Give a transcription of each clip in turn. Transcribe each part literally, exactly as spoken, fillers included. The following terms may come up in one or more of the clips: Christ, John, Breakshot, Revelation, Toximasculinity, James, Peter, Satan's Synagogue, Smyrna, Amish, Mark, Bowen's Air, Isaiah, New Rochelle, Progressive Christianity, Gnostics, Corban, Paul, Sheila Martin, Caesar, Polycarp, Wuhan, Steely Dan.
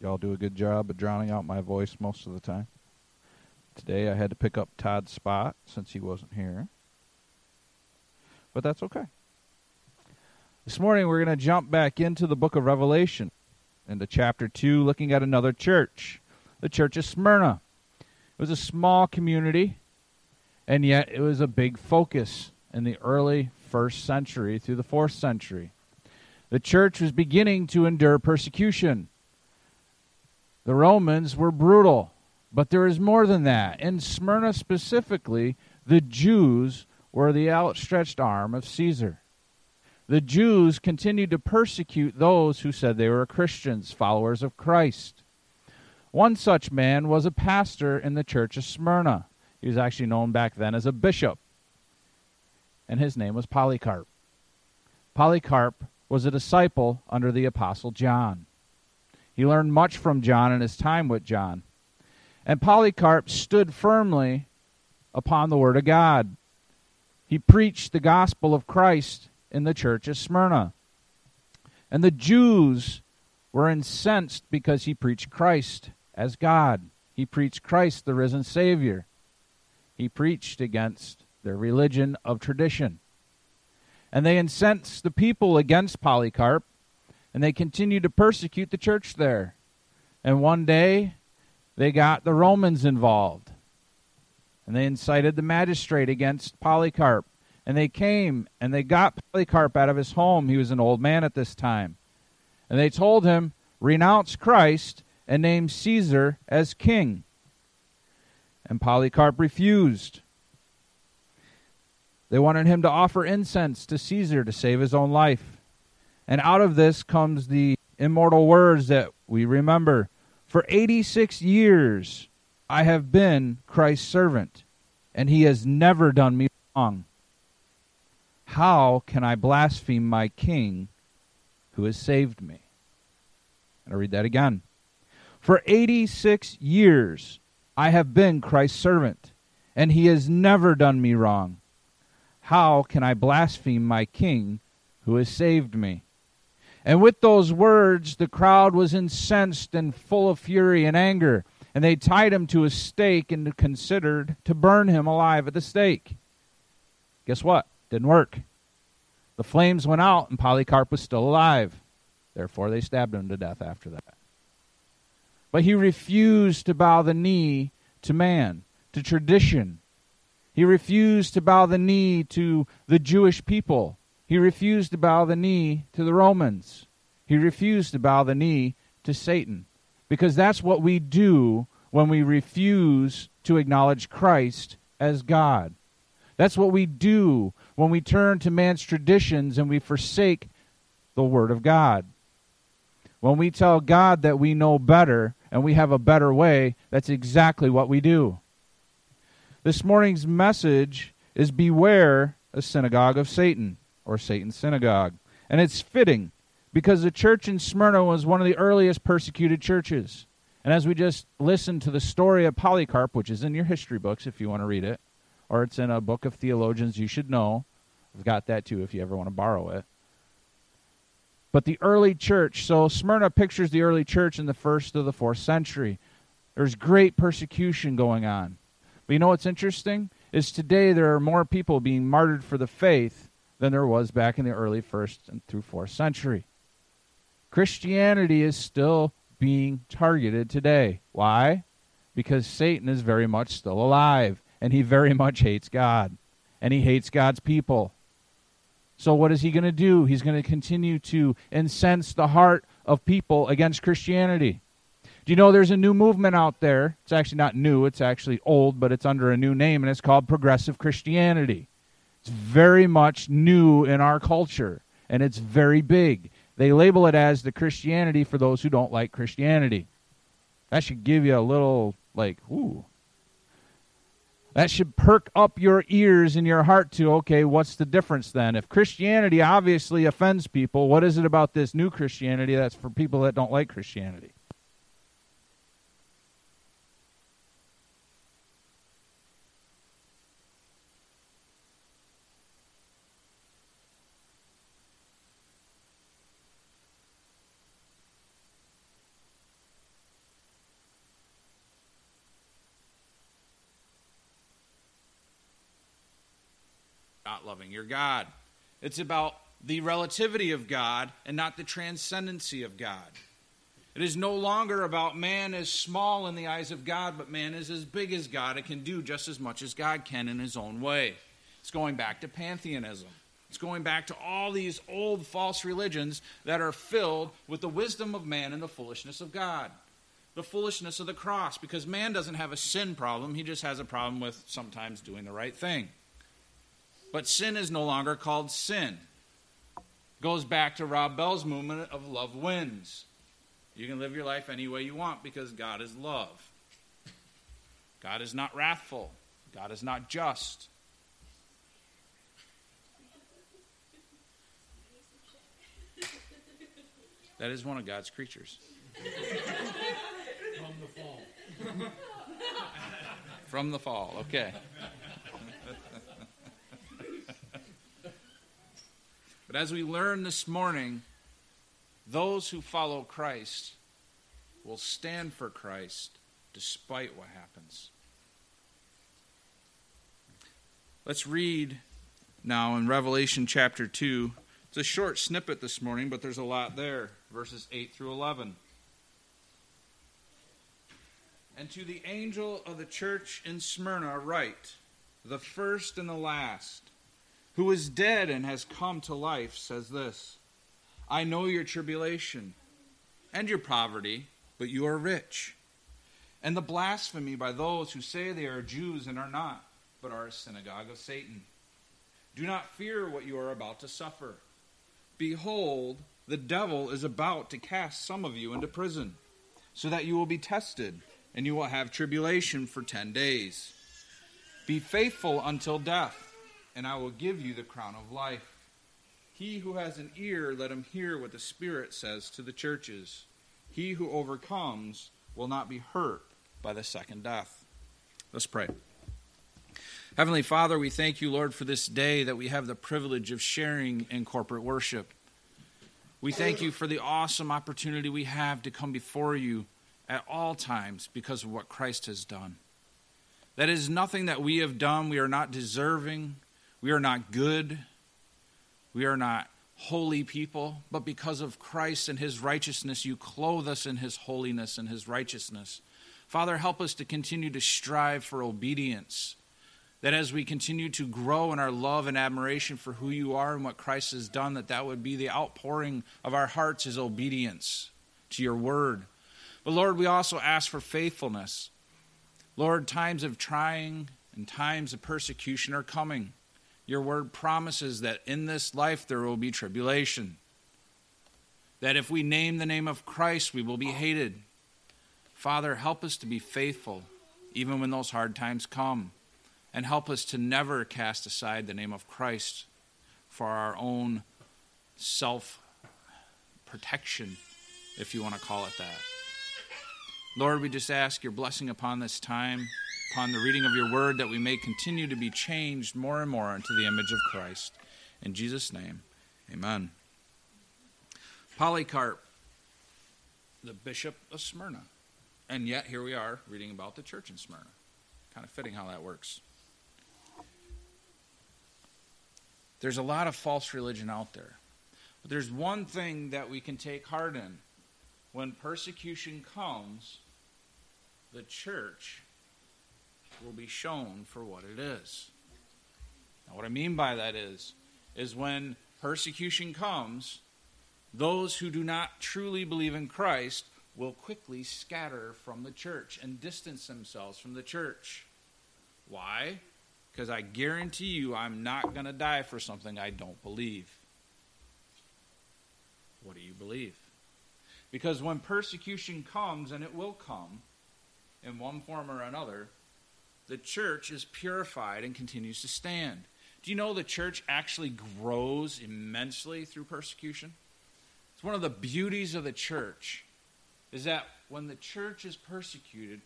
Y'all do a good job of drowning out my voice most of the time. Today I had to pick up Todd's spot since he wasn't here. But that's okay. This morning we're going to jump back into the book of Revelation, into chapter two, looking at another church. The church of Smyrna. It was a small community, and yet it was a big focus in the early first century through the fourth century. The church was beginning to endure persecution. The Romans were brutal, but there is more than that. In Smyrna specifically, the Jews were the outstretched arm of Caesar. The Jews continued to persecute those who said they were Christians, followers of Christ. One such man was a pastor in the church of Smyrna. He was actually known back then as a bishop, and his name was Polycarp. Polycarp was a disciple under the Apostle John. He learned much from John in his time with John. And Polycarp stood firmly upon the Word of God. He preached the gospel of Christ in the church of Smyrna. And the Jews were incensed because he preached Christ as God. He preached Christ, the risen Savior. He preached against their religion of tradition. And they incensed the people against Polycarp, and they continued to persecute the church there. And one day, they got the Romans involved, and they incited the magistrate against Polycarp. And they came, and they got Polycarp out of his home. He was an old man at this time. And they told him, renounce Christ and name Caesar as king. And Polycarp refused. They wanted him to offer incense to Caesar to save his own life. And out of this comes the immortal words that we remember. For eighty-six years I have been Christ's servant, and he has never done me wrong. How can I blaspheme my king who has saved me? And I'll read that again. For eighty-six years I have been Christ's servant, and he has never done me wrong. How can I blaspheme my king who has saved me? And with those words, the crowd was incensed and full of fury and anger, and they tied him to a stake and considered to burn him alive at the stake. Guess what? Didn't work. The flames went out, and Polycarp was still alive. Therefore, they stabbed him to death after that. But he refused to bow the knee to man, to tradition. He refused to bow the knee to the Jewish people. He refused to bow the knee to the Romans. He refused to bow the knee to Satan. Because that's what we do when we refuse to acknowledge Christ as God. That's what we do when we turn to man's traditions and we forsake the Word of God. When we tell God that we know better and we have a better way, that's exactly what we do. This morning's message is Beware a Synagogue of Satan, or Satan's Synagogue. And it's fitting because the church in Smyrna was one of the earliest persecuted churches. And as we just listened to the story of Polycarp, which is in your history books if you want to read it, or it's in a book of theologians you should know. I've got that too if you ever want to borrow it. But the early church, so Smyrna pictures the early church in the first to the fourth century. There's great persecution going on. But you know what's interesting? Is today there are more people being martyred for the faith than there was back in the early first and through fourth century. Christianity is still being targeted today. Why? Because Satan is very much still alive, and he very much hates God, and he hates God's people. So what is he going to do? He's going to continue to incense the heart of people against Christianity. Do you know there's a new movement out there? It's actually not new, it's actually old, but it's under a new name, and it's called Progressive Christianity. It's very much new in our culture, and it's very big. They label it as the Christianity for those who don't like Christianity. That should give you a little, like, ooh. That should perk up your ears and your heart to, okay, what's the difference then? If Christianity obviously offends people, what is it about this new Christianity that's for people that don't like Christianity? not loving your God. It's about the relativity of God and not the transcendency of God. It is no longer about man is small in the eyes of God, but man is as big as God. It can do just as much as God can in his own way. It's going back to pantheism. It's going back to all these old false religions that are filled with the wisdom of man and the foolishness of God. The foolishness of the cross, because man doesn't have a sin problem. He just has a problem with sometimes doing the right thing. But sin is no longer called sin. It goes back to Rob Bell's movement of love wins. You can live your life any way you want because God is love. God is not wrathful. God is not just. That is one of God's creatures. From the fall. From the fall, okay. But as we learn this morning, those who follow Christ will stand for Christ despite what happens. Let's read now in Revelation chapter two. It's a short snippet this morning, but there's a lot there. Verses eight through eleven. And to the angel of the church in Smyrna write, the first and the last, who is dead and has come to life, says this, I know your tribulation and your poverty, but you are rich, and the blasphemy by those who say they are Jews and are not, but are a synagogue of Satan. Do not fear what you are about to suffer. Behold, the devil is about to cast some of you into prison, so that you will be tested, and you will have tribulation for ten days. Be faithful until death, and I will give you the crown of life. He who has an ear, let him hear what the Spirit says to the churches. He who overcomes will not be hurt by the second death. Let's pray. Heavenly Father, we thank you, Lord, for this day that we have the privilege of sharing in corporate worship. We thank you for the awesome opportunity we have to come before you at all times because of what Christ has done. That is nothing that we have done. We are not deserving. We are not good. We are not holy people, but because of Christ and his righteousness, you clothe us in his holiness and his righteousness. Father, help us to continue to strive for obedience, that as we continue to grow in our love and admiration for who you are and what Christ has done, that that would be the outpouring of our hearts is obedience to your word. But Lord, we also ask for faithfulness. Lord, times of trying and times of persecution are coming. Your word promises that in this life there will be tribulation. That if we name the name of Christ, we will be hated. Father, help us to be faithful, even when those hard times come. And help us to never cast aside the name of Christ for our own self-protection, if you want to call it that. Lord, we just ask your blessing upon this time, upon the reading of your word, that we may continue to be changed more and more into the image of Christ. In Jesus' name, amen. Polycarp, the bishop of Smyrna. And yet, here we are reading about the church in Smyrna. Kind of fitting how that works. There's a lot of false religion out there. But there's one thing that we can take heart in. When persecution comes, the church will be shown for what it is. Now, what I mean by that is, is when persecution comes, those who do not truly believe in Christ will quickly scatter from the church and distance themselves from the church. Why? Because I guarantee you I'm not going to die for something I don't believe. What do you believe? Because when persecution comes, and it will come in one form or another, the church is purified and continues to stand. Do you know the church actually grows immensely through persecution? It's one of the beauties of the church is that when the church is persecuted,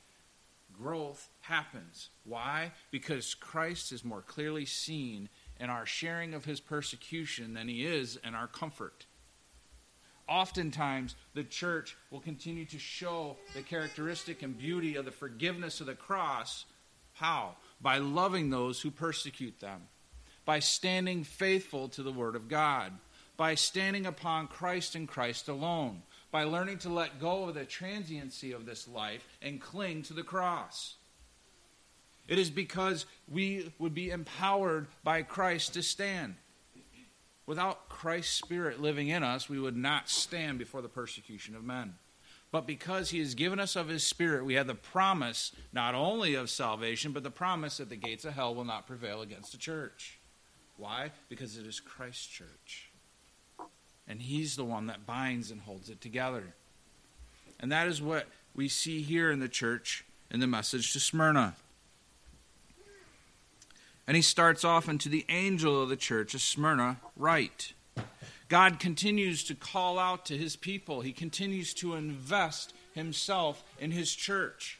growth happens. Why? Because Christ is more clearly seen in our sharing of his persecution than he is in our comfort. Oftentimes, the church will continue to show the characteristic and beauty of the forgiveness of the cross. How? By loving those who persecute them. by standing faithful to the Word of God, by standing upon Christ and Christ alone, by learning to let go of the transiency of this life and cling to the cross. It is because we would be empowered by Christ to stand. Without Christ's Spirit living in us, we would not stand before the persecution of men. But because he has given us of his Spirit, we have the promise not only of salvation, but the promise that the gates of hell will not prevail against the church. Why? Because it is Christ's church. And he's the one that binds and holds it together. And that is what we see here in the church in the message to Smyrna. And he starts off, "Unto the angel of the church of Smyrna write." God continues to call out to his people. He continues to invest himself in his church.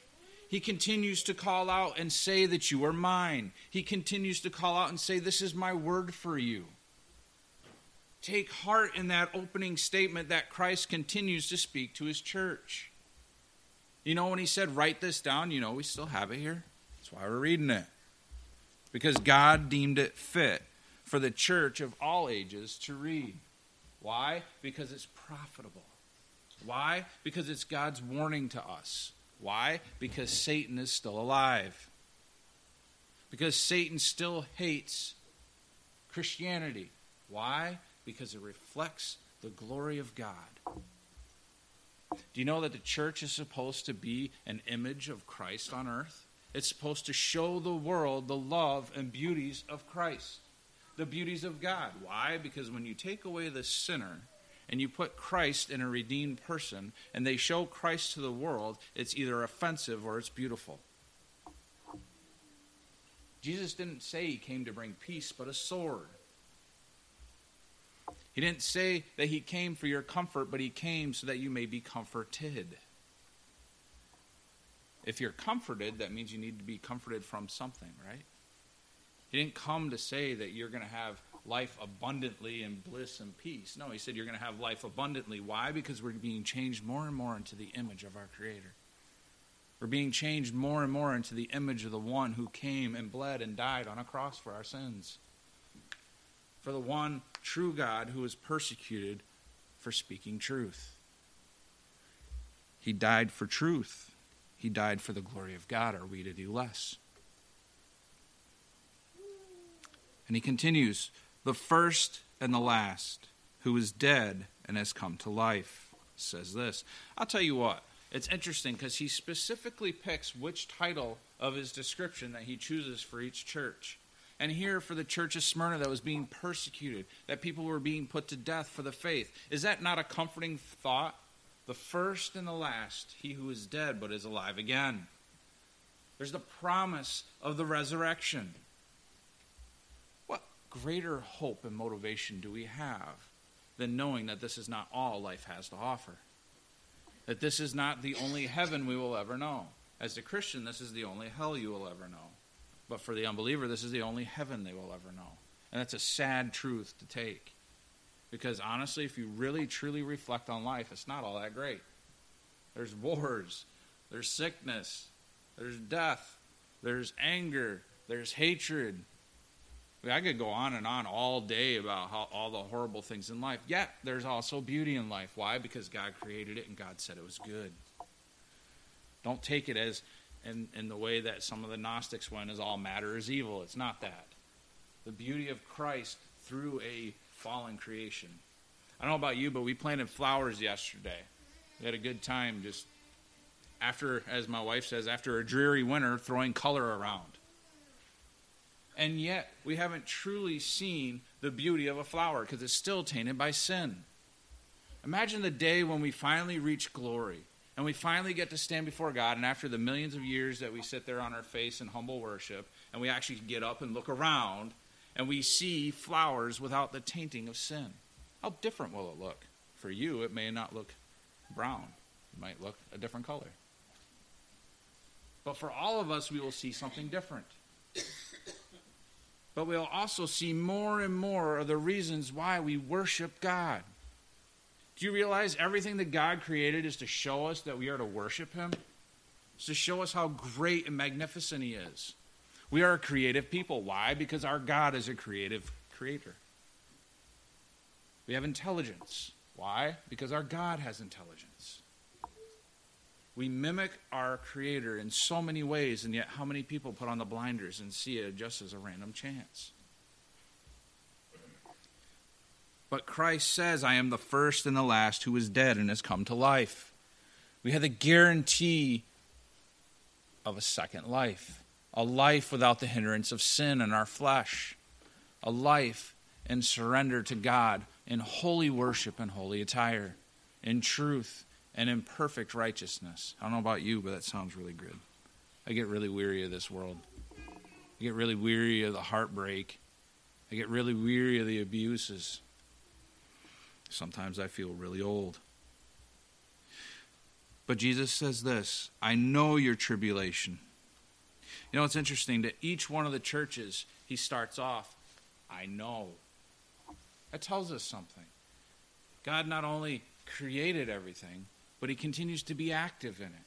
He continues to call out and say that you are mine. He continues to call out and say, this is my word for you. Take heart in that opening statement that Christ continues to speak to his church. You know, when he said, write this down, you know, we still have it here. That's why we're reading it. Because God deemed it fit for the church of all ages to read. Why? Because it's profitable. Why? Because it's God's warning to us. Why? Because Satan is still alive. Because Satan still hates Christianity. Why? Because it reflects the glory of God. Do you know that the church is supposed to be an image of Christ on earth? It's supposed to show the world the love and beauties of Christ. The beauties of God. Why? Because when you take away the sinner and you put Christ in a redeemed person and they show Christ to the world, it's either offensive or it's beautiful. Jesus didn't say he came to bring peace but a sword. He didn't say that he came for your comfort, but he came so that you may be comforted. If you're comforted, that means you need to be comforted from something, right? He didn't come to say that you're going to have life abundantly and bliss and peace. No, he said you're going to have life abundantly. Why? Because we're being changed more and more into the image of our Creator. We're being changed more and more into the image of the one who came and bled and died on a cross for our sins. For the one true God who was persecuted for speaking truth. He died for truth. He died for the glory of God. Are we to do less? And he continues, the first and the last, who is dead and has come to life, says this. I'll tell you what, it's interesting because he specifically picks which title of his description that he chooses for each church. And here for the church of Smyrna that was being persecuted, that people were being put to death for the faith. Is that not a comforting thought? The first and the last, he who is dead but is alive again. There's the promise of the resurrection. Greater hope and motivation do we have than knowing that this is not all life has to offer? That this is not the only heaven we will ever know. As a Christian, this is the only hell you will ever know. But for the unbeliever, this is the only heaven they will ever know. And that's a sad truth to take. Because honestly, if you really, truly reflect on life, it's not all that great. There's wars. There's sickness. There's death. There's anger. There's hatred. I could go on and on all day about how, all the horrible things in life. Yet, there's also beauty in life. Why? Because God created it and God said it was good. Don't take it as, in, in the way that some of the Gnostics went, as all matter is evil. It's not that. The beauty of Christ through a fallen creation. I don't know about you, but we planted flowers yesterday. We had a good time just after, as my wife says, after a dreary winter, throwing color around. And yet, we haven't truly seen the beauty of a flower because it's still tainted by sin. Imagine the day when we finally reach glory and we finally get to stand before God, and after the millions of years that we sit there on our face in humble worship and we actually get up and look around and we see flowers without the tainting of sin. How different will it look? For you, it may not look brown. It might look a different color. But for all of us, we will see something different. But we'll also see more and more of the reasons why we worship God. Do you realize everything that God created is to show us that we are to worship him? It's to show us how great and magnificent he is. We are a creative people. Why? Because our God is a creative creator. We have intelligence. Why? Because our God has intelligence. We mimic our Creator in so many ways, and yet how many people put on the blinders and see it just as a random chance? But Christ says, I am the first and the last who is dead and has come to life. We have the guarantee of a second life, a life without the hindrance of sin in our flesh, a life in surrender to God, in holy worship and holy attire, in truth and in perfect righteousness. I don't know about you, but that sounds really good. I get really weary of this world. I get really weary of the heartbreak. I get really weary of the abuses. Sometimes I feel really old. But Jesus says this, I know your tribulation. You know, it's interesting that each one of the churches, he starts off, I know. That tells us something. God not only created everything, but he continues to be active in it.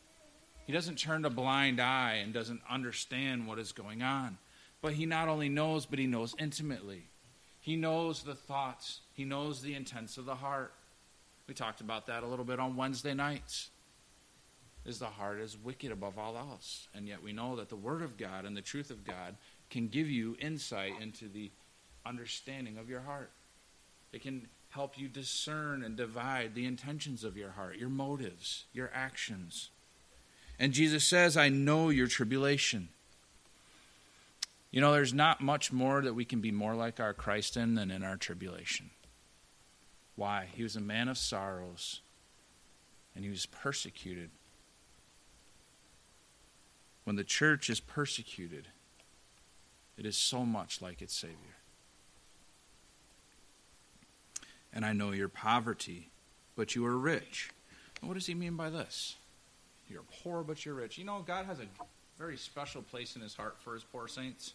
He doesn't turn a blind eye and doesn't understand what is going on. But he not only knows, but he knows intimately. He knows the thoughts. He knows the intents of the heart. We talked about that a little bit on Wednesday nights. Is the heart is wicked above all else. And yet we know that the Word of God and the truth of God can give you insight into the understanding of your heart. It can help you discern and divide the intentions of your heart, your motives, your actions. And Jesus says, I know your tribulation. You know, there's not much more that we can be more like our Christ in than in our tribulation. Why? He was a man of sorrows, and he was persecuted. When the church is persecuted, it is so much like its Savior. And I know your poverty, but you are rich. And what does he mean by this? You're poor, but you're rich. You know, God has a very special place in his heart for his poor saints.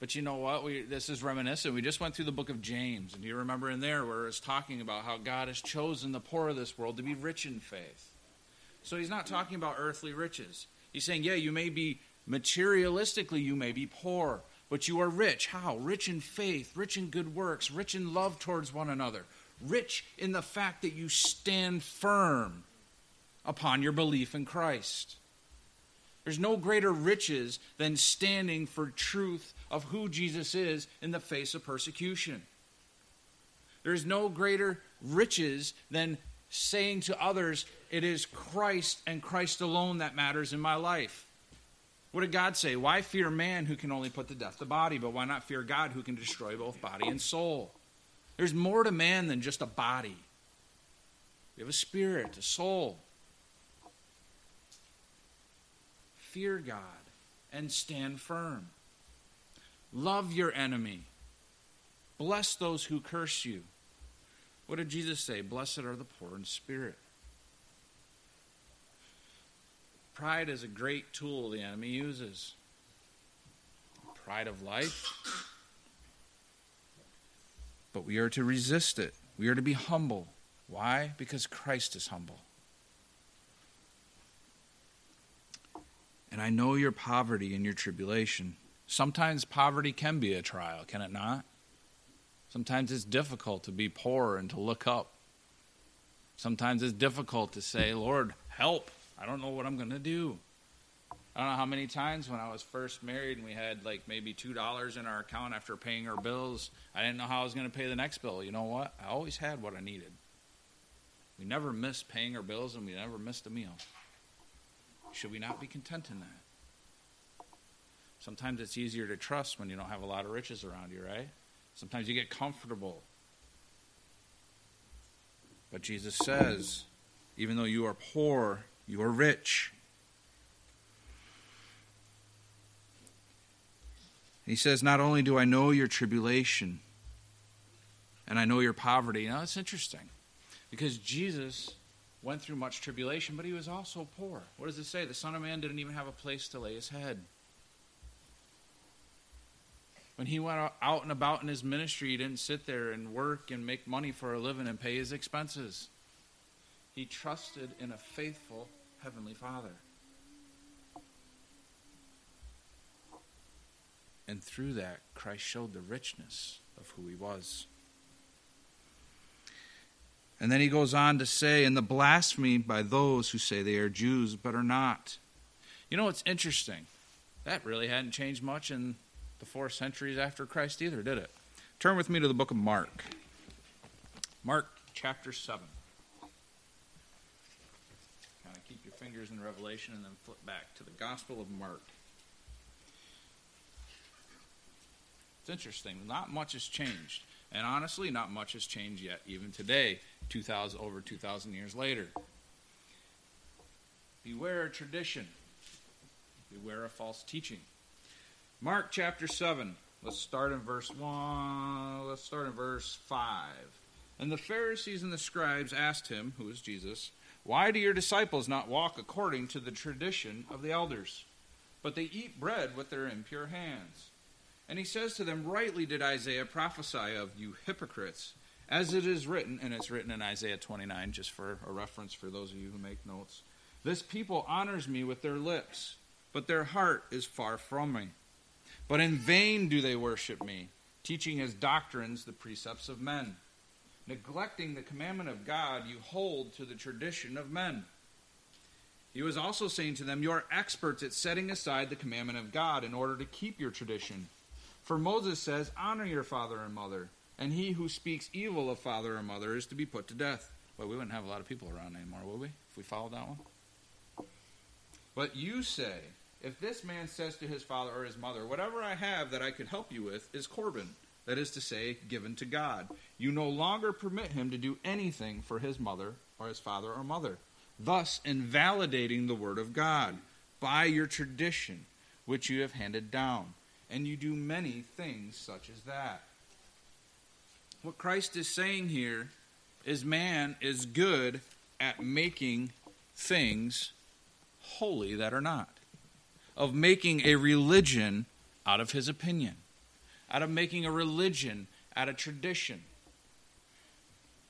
But you know what? We, this is reminiscent. We just went through the book of James, and you remember in there where it's talking about how God has chosen the poor of this world to be rich in faith. So he's not talking about earthly riches. He's saying, yeah, you may be materialistically, you may be poor, but you are rich. How? Rich in faith, rich in good works, rich in love towards one another, rich in the fact that you stand firm upon your belief in Christ. There's no greater riches than standing for truth of who Jesus is in the face of persecution. There's no greater riches than saying to others, it is Christ and Christ alone that matters in my life. What did God say? Why fear man who can only put to death the body, but why not fear God who can destroy both body and soul? There's more to man than just a body. We have a spirit, a soul. Fear God and stand firm. Love your enemy. Bless those who curse you. What did Jesus say? Blessed are the poor in spirit. Pride is a great tool the enemy uses. Pride of life. But we are to resist it. We are to be humble. Why? Because Christ is humble. And I know your poverty and your tribulation. Sometimes poverty can be a trial, can it not? Sometimes it's difficult to be poor and to look up. Sometimes it's difficult to say, Lord, help. I don't know what I'm going to do. I don't know how many times when I was first married and we had like maybe two dollars in our account after paying our bills, I didn't know how I was going to pay the next bill. You know what? I always had what I needed. We never missed paying our bills and we never missed a meal. Should we not be content in that? Sometimes it's easier to trust when you don't have a lot of riches around you, right? Sometimes you get comfortable. But Jesus says, even though you are poor, you are rich. He says, not only do I know your tribulation, and I know your poverty. Now, that's interesting, because Jesus went through much tribulation, but he was also poor. What does it say? The Son of Man didn't even have a place to lay his head. When he went out and about in his ministry, he didn't sit there and work and make money for a living and pay his expenses. He trusted in a faithful Heavenly Father. And through that, Christ showed the richness of who he was. And then he goes on to say, and the blasphemy by those who say they are Jews but are not. You know what's interesting? That really hadn't changed much in the four centuries after Christ either, did it? Turn with me to the book of Mark. Mark chapter seven. Kind of keep your fingers in Revelation and then flip back to the Gospel of Mark. It's interesting. Not much has changed. And honestly, not much has changed yet, even today, two thousand, over two thousand years later. Beware of tradition. Beware of false teaching. Mark chapter seven. Let's start in verse one. Let's start in verse five. And the Pharisees and the scribes asked him, who is Jesus, why do your disciples not walk according to the tradition of the elders? But they eat bread with their impure hands. And he says to them, rightly did Isaiah prophesy of you hypocrites, as it is written, and it's written in Isaiah twenty-nine, just for a reference for those of you who make notes. This people honors me with their lips, but their heart is far from me. But in vain do they worship me, teaching as doctrines the precepts of men. Neglecting the commandment of God, you hold to the tradition of men. He was also saying to them, you are experts at setting aside the commandment of God in order to keep your tradition. For Moses says, honor your father and mother, and he who speaks evil of father or mother is to be put to death. Well, we wouldn't have a lot of people around anymore, would we, if we followed that one? But you say, if this man says to his father or his mother, whatever I have that I could help you with is Corban, that is to say, given to God. You no longer permit him to do anything for his mother or his father or mother, thus invalidating the word of God by your tradition, which you have handed down. And you do many things such as that. What Christ is saying here is man is good at making things holy that are not, of making a religion out of his opinion, out of making a religion out of tradition.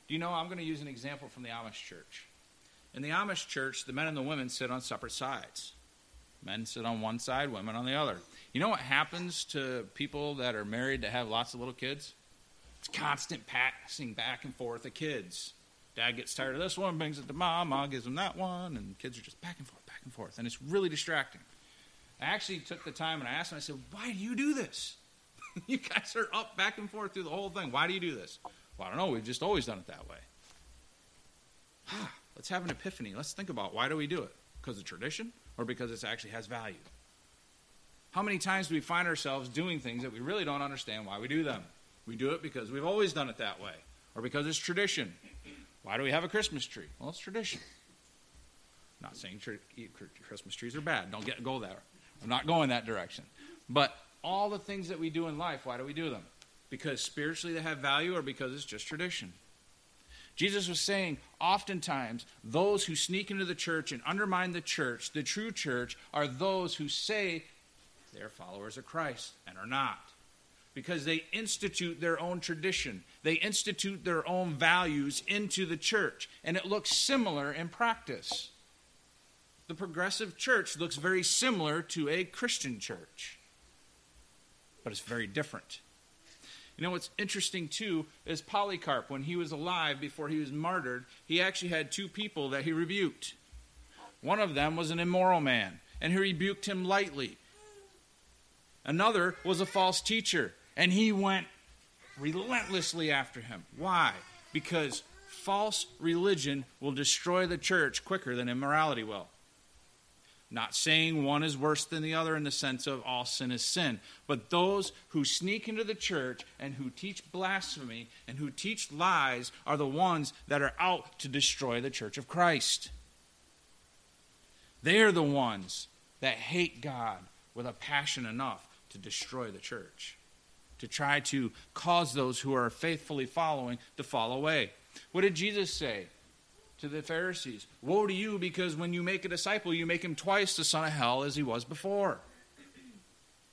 Do you know, I'm going to use an example from the Amish church. In the Amish church, the men and the women sit on separate sides. Men sit on one side, women on the other. You know what happens to people that are married that have lots of little kids? It's constant passing back and forth of kids. Dad gets tired of this one, brings it to mom, mom gives him that one, and kids are just back and forth, back and forth, and it's really distracting. I actually took the time and I asked him, I said, why do you do this? You guys are up back and forth through the whole thing. Why do you do this? Well, I don't know. We've just always done it that way. Let's have an epiphany. Let's think about why do we do it? Because of tradition? Or because it actually has value? How many times do we find ourselves doing things that we really don't understand why we do them? We do it because we've always done it that way, or because it's tradition. Why do we have a Christmas tree? Well, it's tradition. I'm not saying tr- Christmas trees are bad. Don't get, go there. I'm not going that direction. But all the things that we do in life, why do we do them? Because spiritually they have value, or because it's just tradition? Jesus was saying, oftentimes, those who sneak into the church and undermine the church, the true church, are those who say they are followers of Christ and are not. Because they institute their own tradition. They institute their own values into the church. And it looks similar in practice. The progressive church looks very similar to a Christian church. But it's very different. You know, what's interesting, too, is Polycarp, when he was alive before he was martyred, he actually had two people that he rebuked. One of them was an immoral man, and he rebuked him lightly. Another was a false teacher, and he went relentlessly after him. Why? Because false religion will destroy the church quicker than immorality will. Not saying one is worse than the other in the sense of all sin is sin. But those who sneak into the church and who teach blasphemy and who teach lies are the ones that are out to destroy the church of Christ. They are the ones that hate God with a passion enough to destroy the church, to try to cause those who are faithfully following to fall away. What did Jesus say to the Pharisees? Woe to you, because when you make a disciple, you make him twice the son of hell as he was before.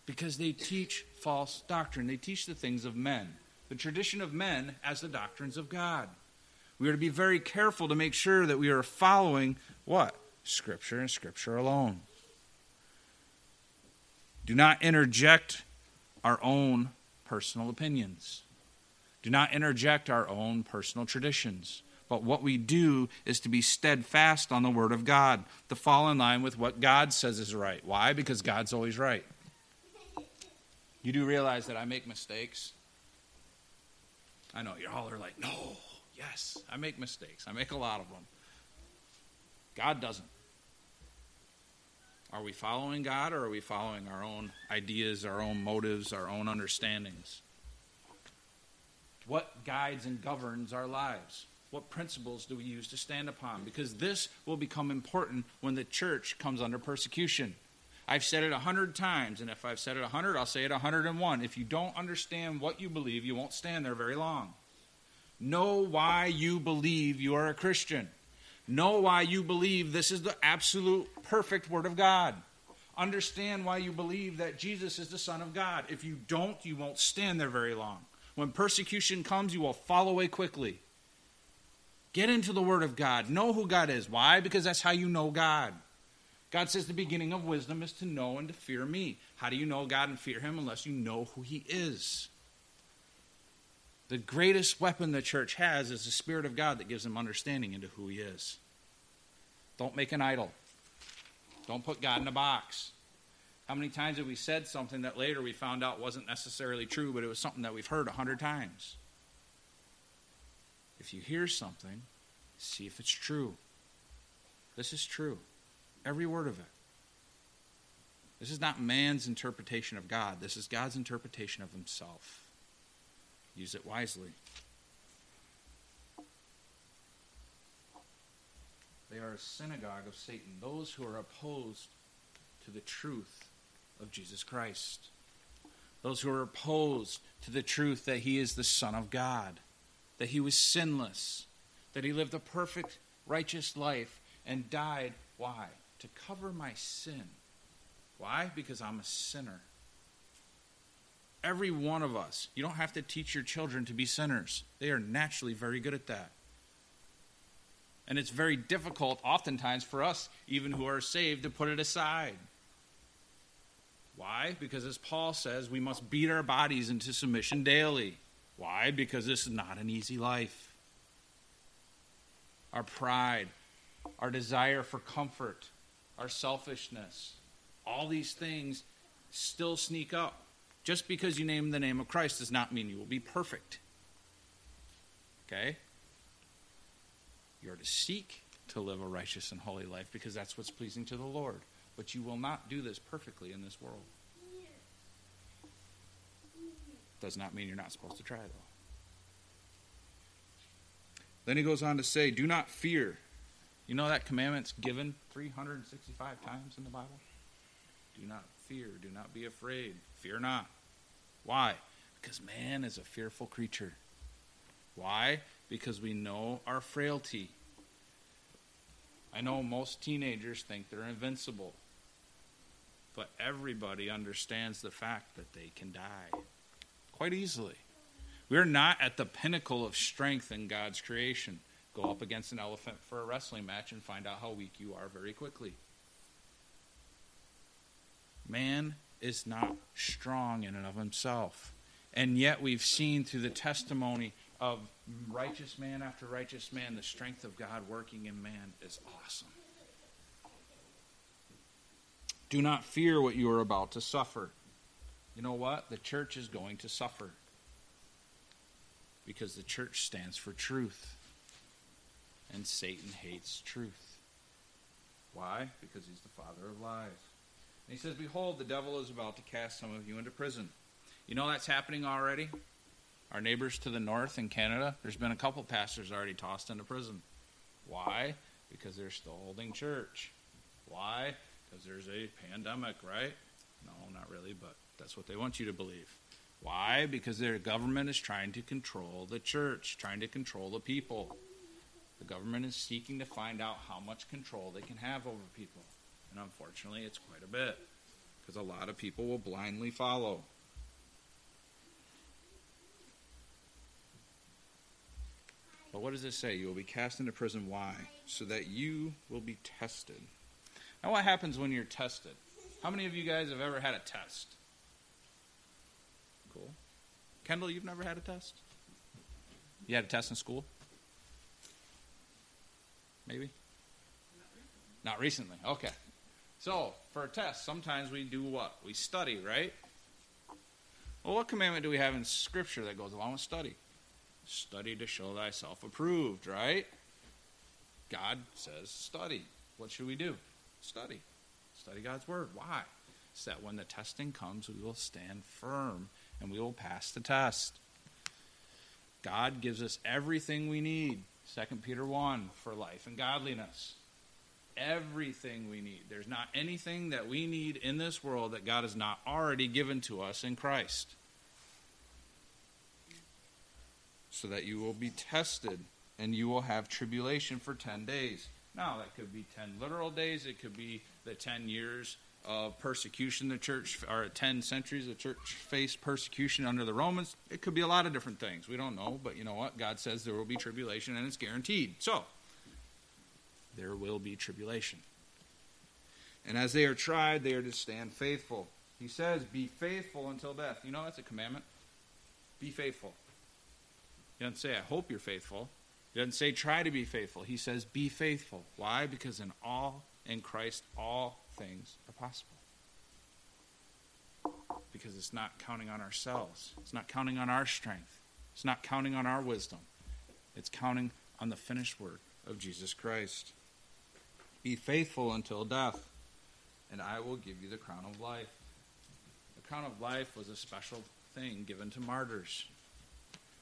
Because they teach false doctrine. They teach the things of men, the tradition of men as the doctrines of God. We are to be very careful to make sure that we are following what? Scripture and Scripture alone. Do not interject our own personal opinions. Do not interject our own personal traditions. But what we do is to be steadfast on the Word of God, to fall in line with what God says is right. Why? Because God's always right. You do realize that I make mistakes. I know, you're all are like, no, yes, I make mistakes. I make a lot of them. God doesn't. Are we following God, or are we following our own ideas, our own motives, our own understandings? What guides and governs our lives? What principles do we use to stand upon? Because this will become important when the church comes under persecution. I've said it a hundred times, and if I've said it a hundred, I'll say it a hundred and one. If you don't understand what you believe, you won't stand there very long. Know why you believe you are a Christian. Know why you believe this is the absolute perfect Word of God. Understand why you believe that Jesus is the Son of God. If you don't, you won't stand there very long. When persecution comes, you will fall away quickly. Get into the Word of God. Know who God is. Why? Because that's how you know God. God says the beginning of wisdom is to know and to fear me. How do you know God and fear him unless you know who he is? The greatest weapon the church has is the Spirit of God that gives them understanding into who he is. Don't make an idol. Don't put God in a box. How many times have we said something that later we found out wasn't necessarily true, but it was something that we've heard a hundred times? If you hear something, see if it's true. This is true. Every word of it. This is not man's interpretation of God. This is God's interpretation of himself. Use it wisely. They are a synagogue of Satan, those who are opposed to the truth of Jesus Christ. Those who are opposed to the truth that he is the Son of God, that he was sinless, that he lived a perfect, righteous life and died. Why? To cover my sin. Why? Because I'm a sinner. Every one of us. You don't have to teach your children to be sinners. They are naturally very good at that. And it's very difficult, oftentimes, for us, even who are saved, to put it aside. Why? Because as Paul says, we must beat our bodies into submission daily. Why? Because this is not an easy life. Our pride, our desire for comfort, our selfishness, all these things still sneak up. Just because you name the name of Christ does not mean you will be perfect. Okay? You're to seek to live a righteous and holy life because that's what's pleasing to the Lord. But you will not do this perfectly in this world. Does not mean you're not supposed to try, though. Then he goes on to say, do not fear. You know that commandment's given three hundred sixty-five times in the Bible? Do not fear. Do not be afraid. Fear not. Why? Because man is a fearful creature. Why? Because we know our frailty. I know most teenagers think they're invincible. But everybody understands the fact that they can die. Quite easily. We're not at the pinnacle of strength in God's creation. Go up against an elephant for a wrestling match and find out how weak you are very quickly. Man is not strong in and of himself. And yet we've seen through the testimony of righteous man after righteous man, the strength of God working in man is awesome. Do not fear what you are about to suffer. You know what? The church is going to suffer because the church stands for truth. And Satan hates truth. Why? Because he's the father of lies. And he says, behold, the devil is about to cast some of you into prison. You know that's happening already? Our neighbors to the north in Canada, there's been a couple pastors already tossed into prison. Why? Because they're still holding church. Why? Because there's a pandemic, right? No, not really, but that's what they want you to believe. Why? Because their government is trying to control the church, trying to control the people. The government is seeking to find out how much control they can have over people. And unfortunately, it's quite a bit. Because a lot of people will blindly follow. But what does it say? You will be cast into prison. Why? So that you will be tested. Now what happens when you're tested? How many of you guys have ever had a test? cool. Kendall, you've never had a test? You had a test in school? Maybe? Not recently. Not recently, okay. So, for a test, sometimes we do what? We study, right? Well, what commandment do we have in Scripture that goes along with study? Study to show thyself approved, right? God says study. What should we do? Study. Study God's Word. Why? So that when the testing comes, we will stand firm and we will pass the test. God gives us everything we need. Second Peter one, for life and godliness. Everything we need. There's not anything that we need in this world that God has not already given to us in Christ. So that you will be tested and you will have tribulation for ten days. Now, that could be ten literal days. It could be the ten years of persecution the church, or ten centuries the church faced persecution under the Romans. It could be a lot of different things. We don't know, but you know what? God says there will be tribulation and it's guaranteed. So, there will be tribulation. And as they are tried, they are to stand faithful. He says, be faithful until death. You know, that's a commandment. Be faithful. He doesn't say, I hope you're faithful. He doesn't say, try to be faithful. He says, be faithful. Why? Because in all, in Christ, all things are possible. Because it's not counting on ourselves. It's not counting on our strength. It's not counting on our wisdom. It's counting on the finished work of Jesus Christ. Be faithful until death, and I will give you the crown of life. The crown of life was a special thing given to martyrs.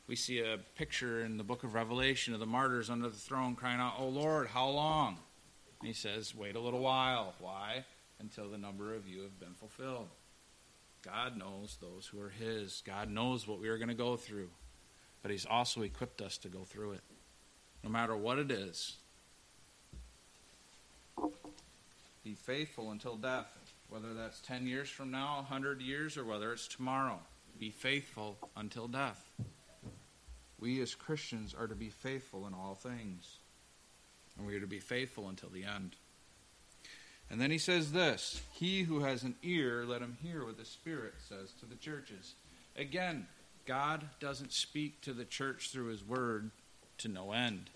We see a picture in the book of Revelation of the martyrs under the throne crying out, "Oh Lord, how long?" And he says, "Wait a little while." Why? Until the number of you have been fulfilled. God knows those who are his. God knows what we are going to go through. But he's also equipped us to go through it, no matter what it is. Be faithful until death, whether that's ten years from now, one hundred years, or whether it's tomorrow. Be faithful until death. We as Christians are to be faithful in all things. And we are to be faithful until the end. And then he says this, he who has an ear, let him hear what the Spirit says to the churches. Again, God doesn't speak to the church through his word to no end.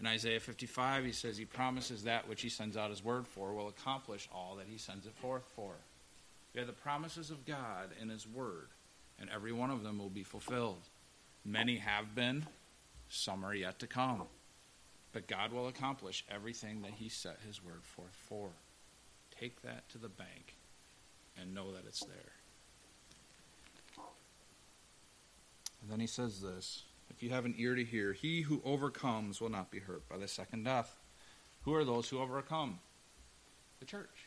In Isaiah fifty-five, he says he promises that which he sends out his word for will accomplish all that he sends it forth for. We have the promises of God in his word, and every one of them will be fulfilled. Many have been, some are yet to come. But God will accomplish everything that he set his word forth for. Take that to the bank and know that it's there. And then he says this, if you have an ear to hear, he who overcomes will not be hurt by the second death. Who are those who overcome? The church.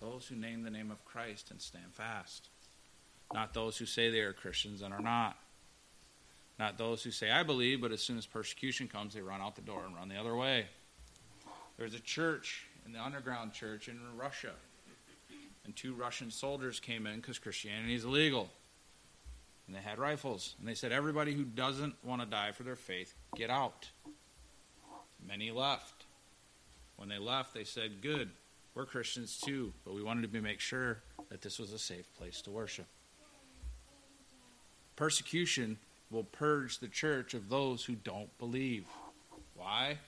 Those who name the name of Christ and stand fast. Not those who say they are Christians and are not. Not those who say, I believe, but as soon as persecution comes, they run out the door and run the other way. There was a church, in the underground church in Russia, and two Russian soldiers came in because Christianity is illegal. And they had rifles. And they said, everybody who doesn't want to die for their faith, get out. Many left. When they left, they said, good, we're Christians too, but we wanted to be, make sure that this was a safe place to worship. Persecution will purge the church of those who don't believe. Why?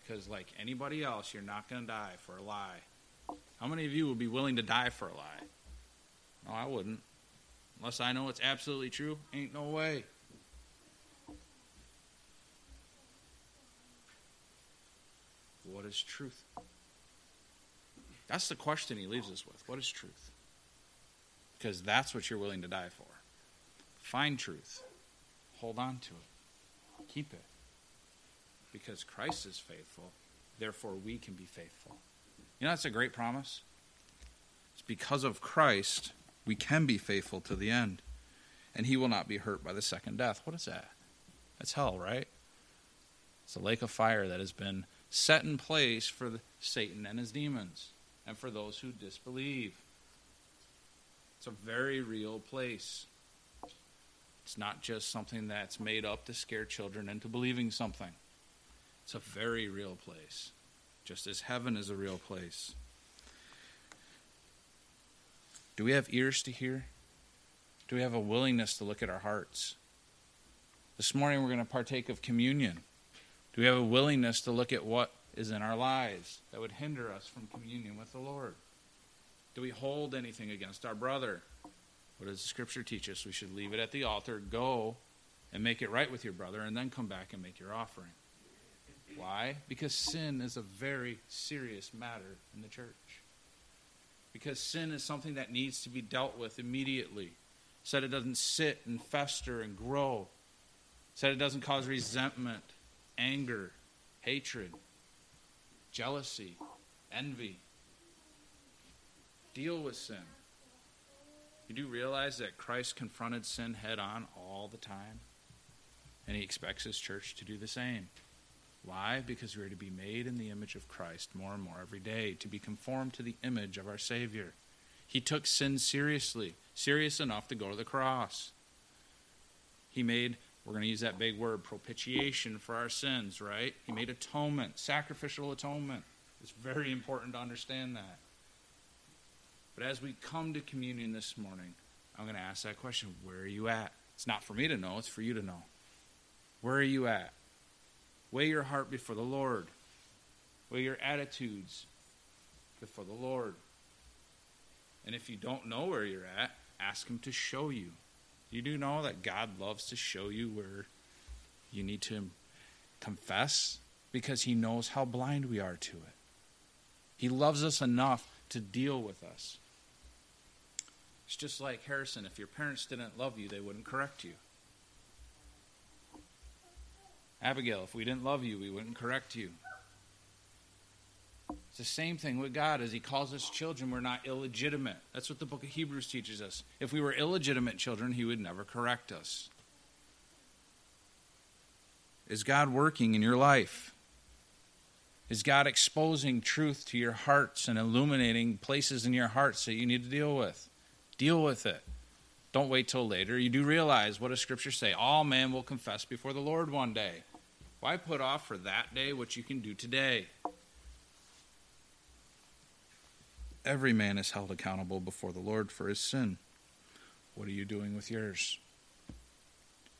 Because like anybody else, you're not going to die for a lie. How many of you would be willing to die for a lie? No, I wouldn't. Unless I know it's absolutely true, ain't no way. What is truth? That's the question he leaves us with. What is truth? Because that's what you're willing to die for. Find truth. Hold on to it. Keep it. Because Christ is faithful, therefore we can be faithful. You know, that's a great promise. It's because of Christ we can be faithful to the end, and he will not be hurt by the second death. What is that? That's hell, right? It's a lake of fire that has been set in place for Satan and his demons and for those who disbelieve. It's a very real place. It's not just something that's made up to scare children into believing something. It's a very real place, just as heaven is a real place. Do we have ears to hear? Do we have a willingness to look at our hearts? This morning we're going to partake of communion. Do we have a willingness to look at what is in our lives that would hinder us from communion with the Lord? Do we hold anything against our brother? What does the Scripture teach us? We should leave it at the altar, go and make it right with your brother, and then come back and make your offering. Why? Because sin is a very serious matter in the church. Because sin is something that needs to be dealt with immediately, so that it doesn't sit and fester and grow, so that it doesn't cause resentment, anger, hatred, jealousy, envy. Deal with sin. You do realize that Christ confronted sin head on all the time, and he expects his church to do the same. Why? Because we are to be made in the image of Christ more and more every day, to be conformed to the image of our Savior. He took sin seriously, serious enough to go to the cross. He made, we're going to use that big word, propitiation for our sins, right? He made atonement, sacrificial atonement. It's very important to understand that. But as we come to communion this morning, I'm going to ask that question, where are you at? It's not for me to know, it's for you to know. Where are you at? Weigh your heart before the Lord. Weigh your attitudes before the Lord. And if you don't know where you're at, ask him to show you. You do know that God loves to show you where you need to confess, because he knows how blind we are to it. He loves us enough to deal with us. It's just like Harrison. If your parents didn't love you, they wouldn't correct you. Abigail, if we didn't love you, we wouldn't correct you. It's the same thing with God. As he calls us children, we're not illegitimate. That's what the book of Hebrews teaches us. If we were illegitimate children, he would never correct us. Is God working in your life? Is God exposing truth to your hearts and illuminating places in your hearts that you need to deal with? Deal with it. Don't wait till later. You do realize, what does Scripture say? All men will confess before the Lord one day. Why put off for that day what you can do today? Every man is held accountable before the Lord for his sin. What are you doing with yours?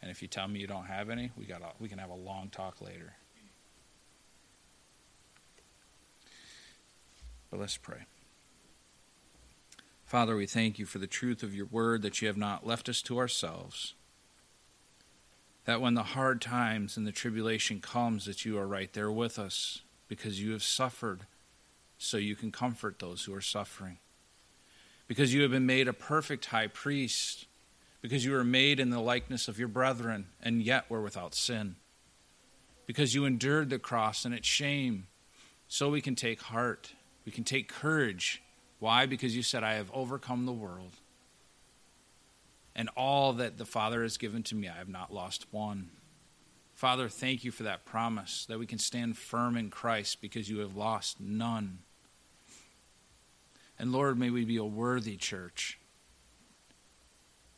And if you tell me you don't have any, we got we can have a long talk later. But let's pray. Father, we thank you for the truth of your word, that you have not left us to ourselves. That when the hard times and the tribulation comes, that you are right there with us, because you have suffered so you can comfort those who are suffering. Because you have been made a perfect high priest, because you were made in the likeness of your brethren and yet were without sin. Because you endured the cross and its shame, so we can take heart. We can take courage. Why? Because you said, I have overcome the world. And all that the Father has given to me, I have not lost one. Father, thank you for that promise, that we can stand firm in Christ because you have lost none. And Lord, may we be a worthy church,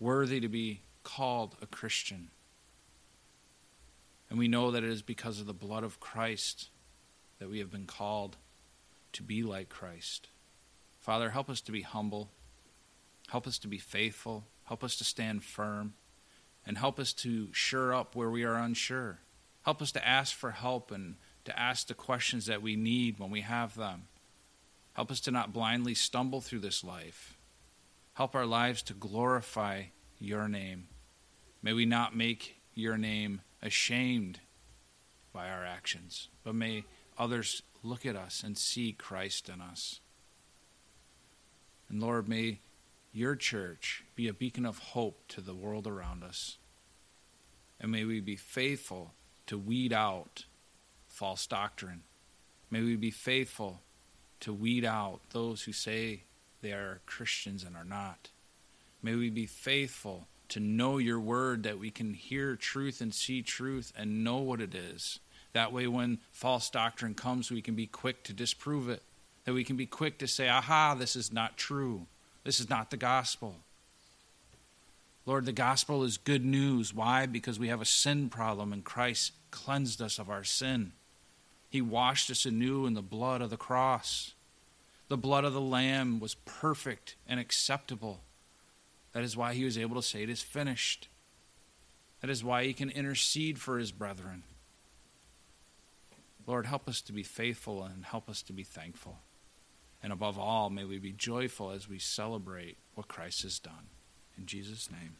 worthy to be called a Christian. And we know that it is because of the blood of Christ that we have been called to be like Christ. Father, help us to be humble. Help us to be faithful. Help us to stand firm. And help us to shore up where we are unsure. Help us to ask for help and to ask the questions that we need when we have them. Help us to not blindly stumble through this life. Help our lives to glorify your name. May we not make your name ashamed by our actions, but may others look at us and see Christ in us. And Lord, may your church be a beacon of hope to the world around us. And may we be faithful to weed out false doctrine. May we be faithful to weed out those who say they are Christians and are not. May we be faithful to know your word, that we can hear truth and see truth and know what it is. That way, when false doctrine comes, we can be quick to disprove it. That we can be quick to say, aha, this is not true. This is not the gospel. Lord, the gospel is good news. Why? Because we have a sin problem, and Christ cleansed us of our sin. He washed us anew in the blood of the cross. The blood of the Lamb was perfect and acceptable. That is why he was able to say it is finished. That is why he can intercede for his brethren. Lord, help us to be faithful and help us to be thankful. And above all, may we be joyful as we celebrate what Christ has done. In Jesus' name.